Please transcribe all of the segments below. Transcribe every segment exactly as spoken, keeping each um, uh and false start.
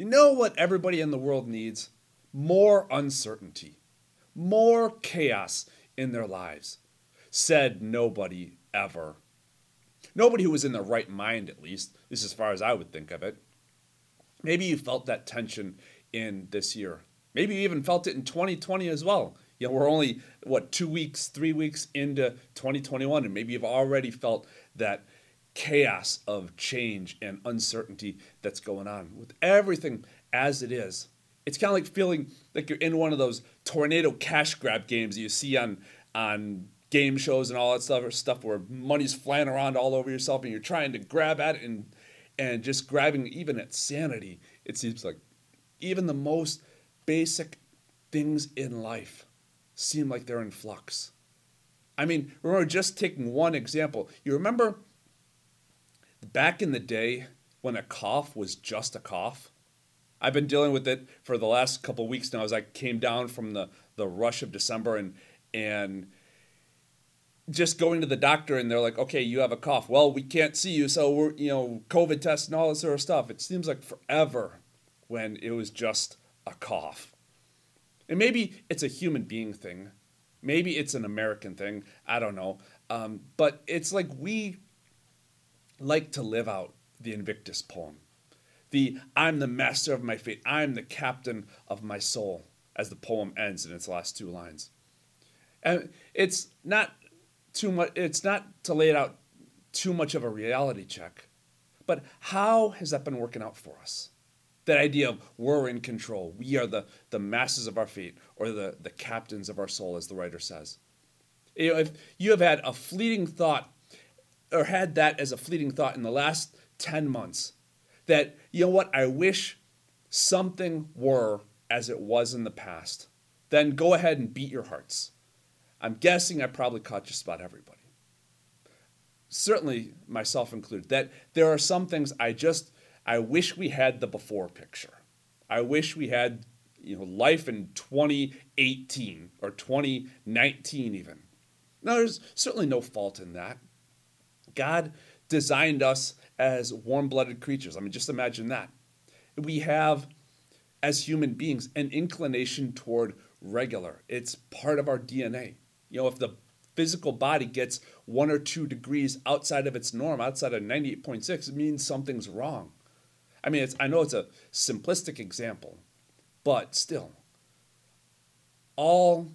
You know what everybody in the world needs? More uncertainty, more chaos in their lives. Said nobody ever. Nobody who was in their right mind, at least, at least as far as I would think of it. Maybe you felt that tension in this year. Maybe you even felt it in twenty twenty as well. You know, we're only, what, two weeks, three weeks into twenty twenty-one, and maybe you've already felt that chaos of change and uncertainty that's going on. With everything as it is, it's kind of like feeling like you're in one of those tornado cash grab games that you see on, on game shows and all that stuff, or stuff where money's flying around all over yourself and you're trying to grab at it and, and just grabbing even at sanity, it seems like. Even the most basic things in life seem like they're in flux. I mean, remember, just taking one example. You remember back in the day when a cough was just a cough? I've been dealing with it for the last couple of weeks now as I came down from the, the rush of December and and just going to the doctor, and they're like, okay, you have a cough. Well, we can't see you, so we're, you know, COVID tests and all this sort of stuff. It seems like forever when it was just a cough. And maybe it's a human being thing. Maybe it's an American thing. I don't know. Um, but it's like we like to live out the Invictus poem. The I'm the master of my fate. I'm the captain of my soul, as the poem ends in its last two lines. And it's not too much, it's not to lay it out too much of a reality check, but how has that been working out for us? That idea of we're in control, we are the, the masters of our fate, or the, the captains of our soul, as the writer says. You know, if you have had a fleeting thought, or had that as a fleeting thought in the last ten months, that, you know what, I wish something were as it was in the past, then go ahead and beat your hearts. I'm guessing I probably caught just about everybody. Certainly myself included, that there are some things I just, I wish we had the before picture. I wish we had, you know, life in twenty eighteen or twenty nineteen even. Now, there's certainly no fault in that. God designed us as warm-blooded creatures. I mean, just imagine that. We have, as human beings, an inclination toward regular. It's part of our D N A. You know, if the physical body gets one or two degrees outside of its norm, outside of ninety-eight point six, it means something's wrong. I mean, it's, I know it's a simplistic example, but still, all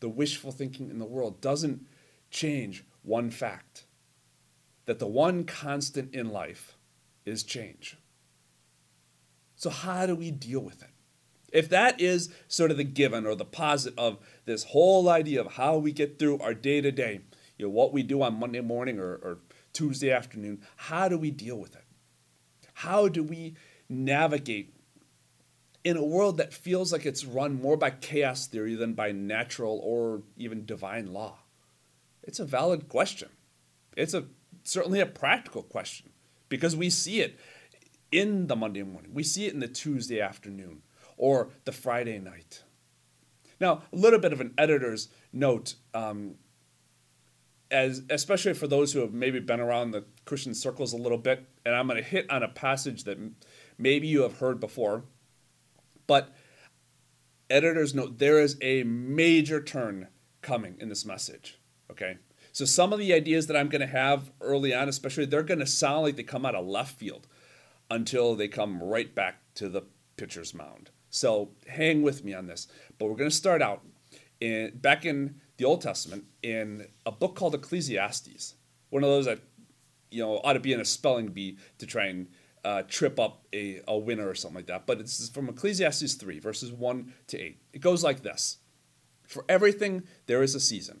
the wishful thinking in the world doesn't change one fact, that the one constant in life is change. So how do we deal with it? If that is sort of the given or the posit of this whole idea of how we get through our day-to-day, you know, what we do on Monday morning or, or Tuesday afternoon, how do we deal with it? How do we navigate in a world that feels like it's run more by chaos theory than by natural or even divine law? It's a valid question. It's a certainly a practical question, because we see it in the Monday morning. We see it in the Tuesday afternoon, or the Friday night. Now, a little bit of an editor's note, um, as especially for those who have maybe been around the Christian circles a little bit, and I'm going to hit on a passage that maybe you have heard before, but editor's note, there is a major turn coming in this message, okay? So some of the ideas that I'm going to have early on, especially, they're going to sound like they come out of left field until they come right back to the pitcher's mound. So hang with me on this, but we're going to start out in, back in the Old Testament in a book called Ecclesiastes, one of those that, you know, ought to be in a spelling bee to try and uh, trip up a, a winner or something like that. But it's from Ecclesiastes three, verses one to eight. It goes like this. For everything there is a season,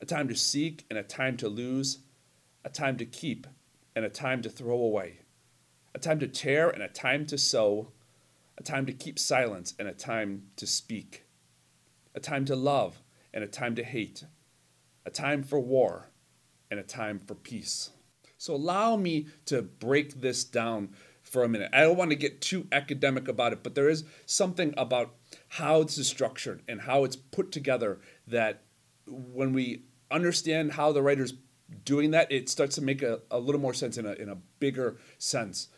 a time to seek and a time to lose, a time to keep and a time to throw away, a time to tear and a time to sow, a time to keep silence and a time to speak, a time to love and a time to hate, a time for war and a time for peace. So allow me to break this down for a minute. I don't want to get too academic about it, but there is something about how this is structured and how it's put together that when we understand how the writer's doing that, it starts to make a, a little more sense in a, in a bigger sense.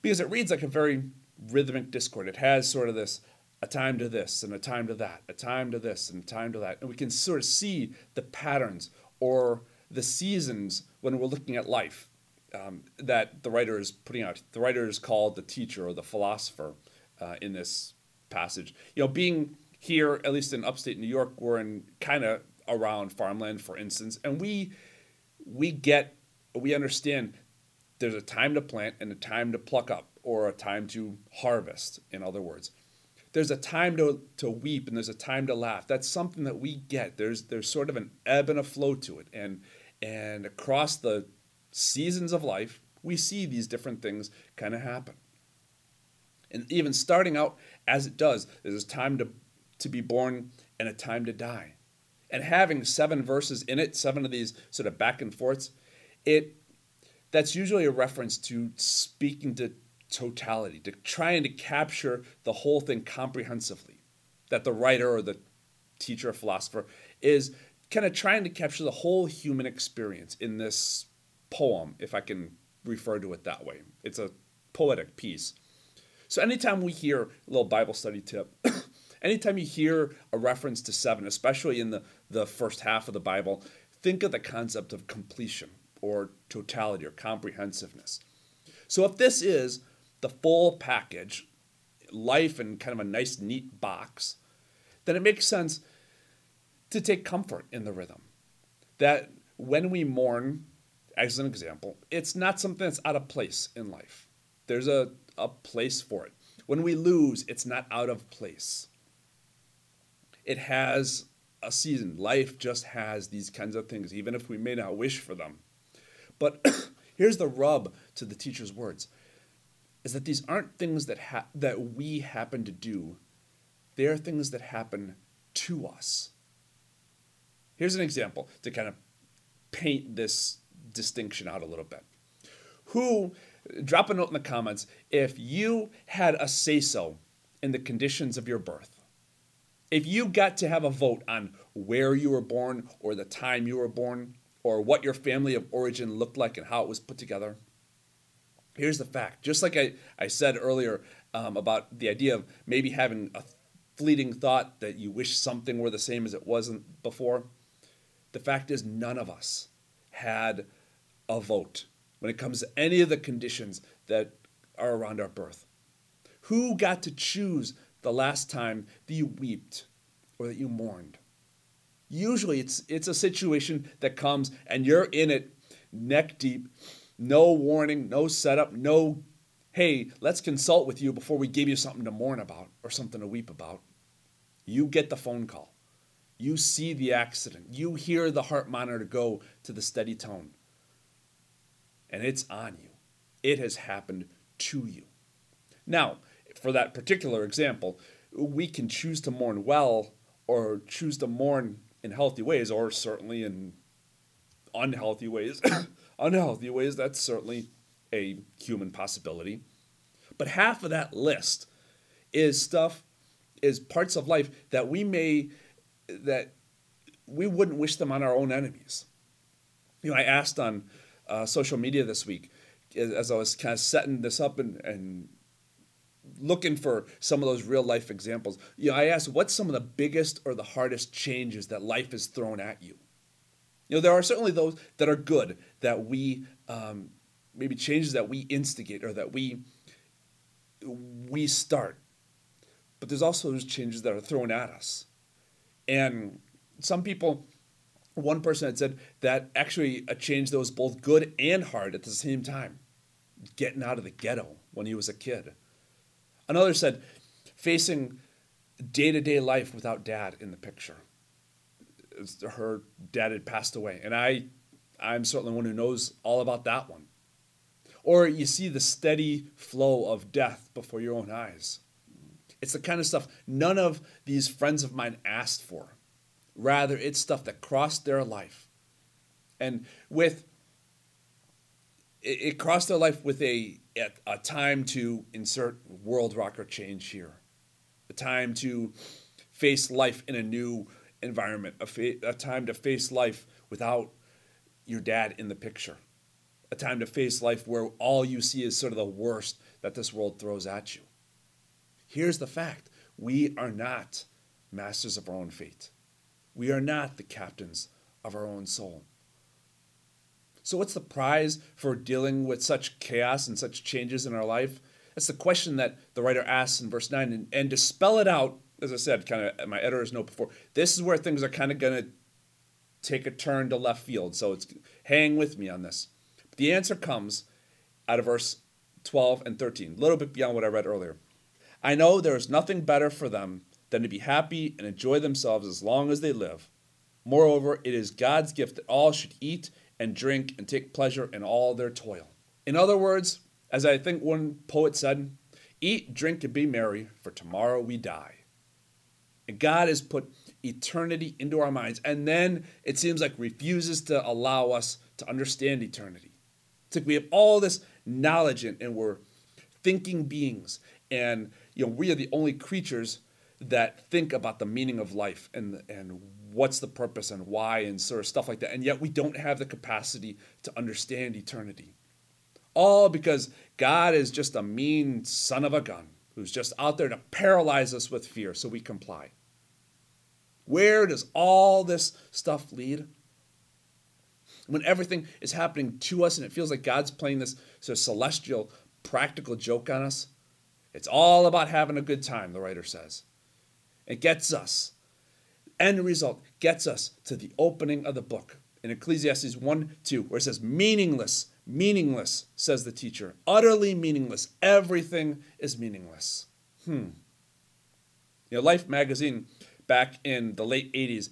Because it reads like a very rhythmic discord. It has sort of this, a time to this and a time to that, a time to this and a time to that. And we can sort of see the patterns or the seasons when we're looking at life um, that the writer is putting out. The writer is called the teacher or the philosopher uh, in this passage. You know, being here, at least in upstate New York, we're in kind of around farmland, for instance, and we we get, we understand there's a time to plant and a time to pluck up, or a time to harvest, in other words. There's a time to, to weep and there's a time to laugh. That's something that we get. There's there's sort of an ebb and a flow to it. And, and across the seasons of life, we see these different things kind of happen. And even starting out as it does, there's a time to, to be born and a time to die. And having seven verses in it, seven of these sort of back and forths, it that's usually a reference to speaking to totality, to trying to capture the whole thing comprehensively, that the writer or the teacher or philosopher is kind of trying to capture the whole human experience in this poem, if I can refer to it that way. It's a poetic piece. So anytime we hear a little Bible study tip, anytime you hear a reference to seven, especially in the, the first half of the Bible, think of the concept of completion or totality or comprehensiveness. So if this is the full package, life in kind of a nice, neat box, then it makes sense to take comfort in the rhythm. That when we mourn, as an example, it's not something that's out of place in life. There's a, a place for it. When we lose, it's not out of place. It has a season. Life just has these kinds of things, even if we may not wish for them. But here's the rub to the teacher's words, is that these aren't things that ha- that we happen to do. They are things that happen to us. Here's an example to kind of paint this distinction out a little bit. Who, drop a note in the comments, if you had a say-so in the conditions of your birth, if you got to have a vote on where you were born or the time you were born, or what your family of origin looked like and how it was put together. Here's the fact. Just like I, I said earlier um, about the idea of maybe having a fleeting thought that you wish something were the same as it wasn't before, the fact is none of us had a vote when it comes to any of the conditions that are around our birth. Who got to choose the last time that you wept or that you mourned? Usually it's it's a situation that comes and you're in it neck deep, no warning, no setup, no, hey, let's consult with you before we give you something to mourn about or something to weep about. You get the phone call. You see the accident. You hear the heart monitor go to the steady tone. And it's on you. It has happened to you. Now, for that particular example, we can choose to mourn well or choose to mourn in healthy ways, or certainly in unhealthy ways. Unhealthy ways, that's certainly a human possibility. But half of that list is stuff, is parts of life that we may, that we wouldn't wish them on our own enemies. You know, I asked on uh, social media this week, as I was kind of setting this up and, and looking for some of those real life examples, you know, I asked, what's some of the biggest or the hardest changes that life has thrown at you? You know, there are certainly those that are good, that we, um, maybe changes that we instigate or that we, we start. But there's also those changes that are thrown at us. And some people, one person had said that actually a change that was both good and hard at the same time, getting out of the ghetto when he was a kid. Another said, facing day-to-day life without dad in the picture. Her dad had passed away, and I, I'm certainly one who knows all about that one. Or you see the steady flow of death before your own eyes. It's the kind of stuff none of these friends of mine asked for. Rather, it's stuff that crossed their life. And with it crossed their life with a, a time to insert world rocker change here, a time to face life in a new environment, a, fa- a time to face life without your dad in the picture, a time to face life where all you see is sort of the worst that this world throws at you. Here's the fact. We are not masters of our own fate. We are not the captains of our own soul. So what's the prize for dealing with such chaos and such changes in our life? That's the question that the writer asks in verse nine. And, and to spell it out, as I said, kind of my editor's note before, this is where things are kind of going to take a turn to left field. So it's hang with me on this. But the answer comes out of verse twelve and thirteen, a little bit beyond what I read earlier. I know there is nothing better for them than to be happy and enjoy themselves as long as they live. Moreover, it is God's gift that all should eat and drink and take pleasure in all their toil. In other words, as I think one poet said, eat, drink, and be merry, for tomorrow we die. And God has put eternity into our minds, and then it seems like refuses to allow us to understand eternity. It's like we have all this knowledge in, and we're thinking beings, and you know we are the only creatures that think about the meaning of life and and what's the purpose and why and sort of stuff like that. And yet we don't have the capacity to understand eternity. All because God is just a mean son of a gun who's just out there to paralyze us with fear so we comply. Where does all this stuff lead? When everything is happening to us and it feels like God's playing this sort of celestial practical joke on us, it's all about having a good time, the writer says. It gets us. End result gets us to the opening of the book in Ecclesiastes one two, where it says, meaningless, meaningless, says the teacher. Utterly meaningless. Everything is meaningless. Hmm. You know, Life magazine back in the late eighties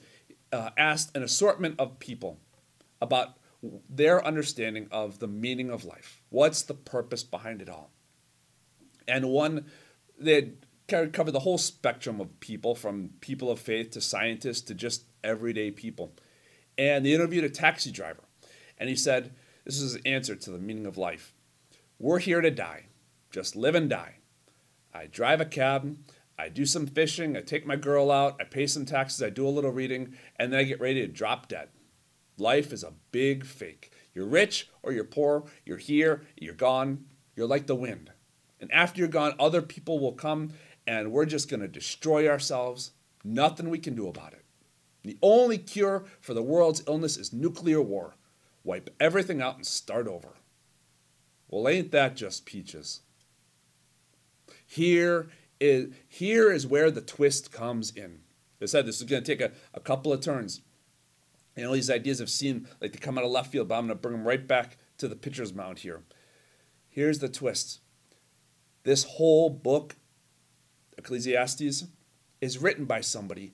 uh, asked an assortment of people about their understanding of the meaning of life. What's the purpose behind it all? And one, they had covered the whole spectrum of people, from people of faith to scientists to just everyday people. And they interviewed a taxi driver. And he said, this is his answer to the meaning of life. We're here to die. Just live and die. I drive a cab. I do some fishing. I take my girl out. I pay some taxes. I do a little reading. And then I get ready to drop dead. Life is a big fake. You're rich or you're poor. You're here. You're gone. You're like the wind. And after you're gone, other people will come and we're just going to destroy ourselves. Nothing we can do about it. The only cure for the world's illness is nuclear war. Wipe everything out and start over. Well, ain't that just peaches? Here is, here is where the twist comes in. As I said, this is going to take a, a couple of turns. And all these ideas have seemed like they come out of left field, but I'm going to bring them right back to the pitcher's mound here. Here's the twist. This whole book, Ecclesiastes, is written by somebody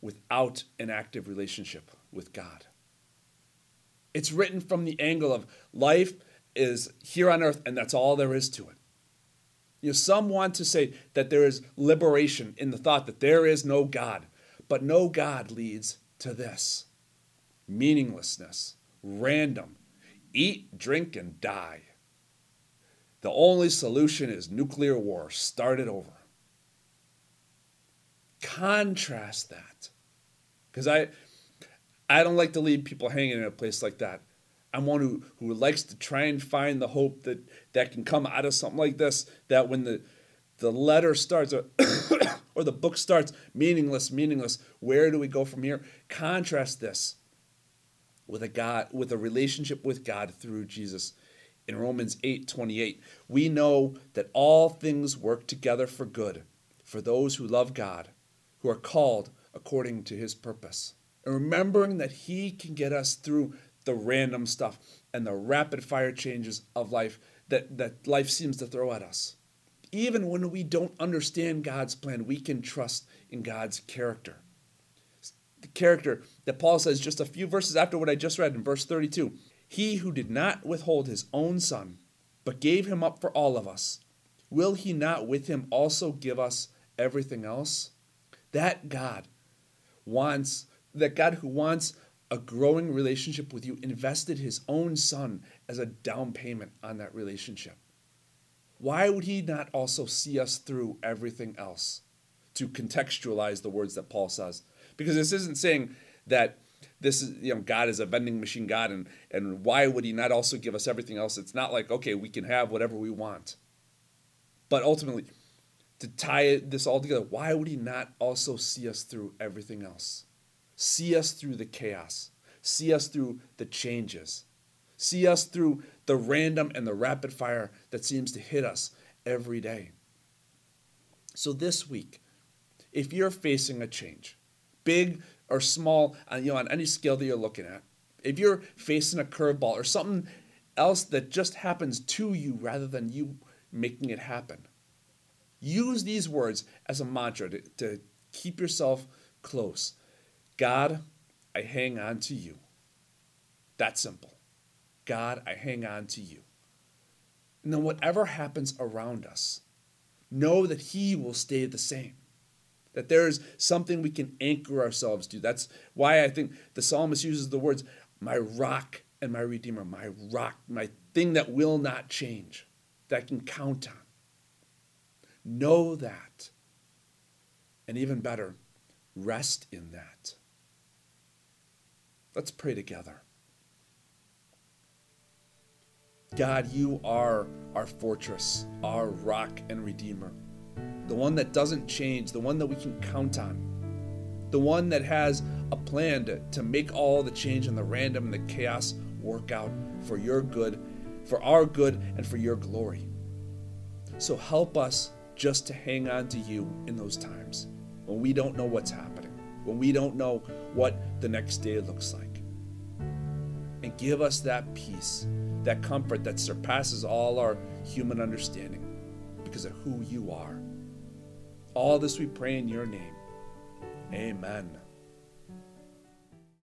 without an active relationship with God. It's written from the angle of life is here on earth and that's all there is to it. You know, some want to say that there is liberation in the thought that there is no God, but no God leads to this. Meaninglessness, random, eat, drink, and die. The only solution is nuclear war. Start it over. Contrast that. Because I I don't like to leave people hanging in a place like that. I'm one who, who likes to try and find the hope that, that can come out of something like this, that when the, the letter starts or, or the book starts, meaningless, meaningless, where do we go from here? Contrast this with a God, with a relationship with God through Jesus. In Romans eight twenty-eight, we know that all things work together for good for those who love God, who are called according to his purpose. And remembering that he can get us through the random stuff and the rapid fire changes of life that, that life seems to throw at us. Even when we don't understand God's plan, we can trust in God's character. The character that Paul says just a few verses after what I just read in verse thirty-two. He who did not withhold his own son, but gave him up for all of us, will he not with him also give us everything else, that God wants, that God who wants a growing relationship with you invested his own son as a down payment on that relationship. Why would he not also see us through everything else? To contextualize the words that Paul says. Because this isn't saying that this is, you know, God is a vending machine God, and, and why would he not also give us everything else? It's not like, okay, we can have whatever we want. But ultimately, to tie this all together, why would he not also see us through everything else? See us through the chaos. See us through the changes. See us through the random and the rapid fire that seems to hit us every day. So this week, if you're facing a change, big or small, you know, on any scale that you're looking at, if you're facing a curveball or something else that just happens to you rather than you making it happen, use these words as a mantra to, to keep yourself close. God, I hang on to you. That's simple. God, I hang on to you. And then whatever happens around us, know that he will stay the same. That there is something we can anchor ourselves to. That's why I think the psalmist uses the words, my rock and my redeemer, my rock, my thing that will not change, that I can count on. Know that. And even better, rest in that. Let's pray together. God, you are our fortress, our rock and redeemer. The one that doesn't change, the one that we can count on, the one that has a plan to, to make all the change and the random and the chaos work out for your good, for our good, and for your glory. So help us just to hang on to you in those times when we don't know what's happening, when we don't know what the next day looks like. And give us that peace, that comfort that surpasses all our human understanding because of who you are. All this we pray in your name. Amen.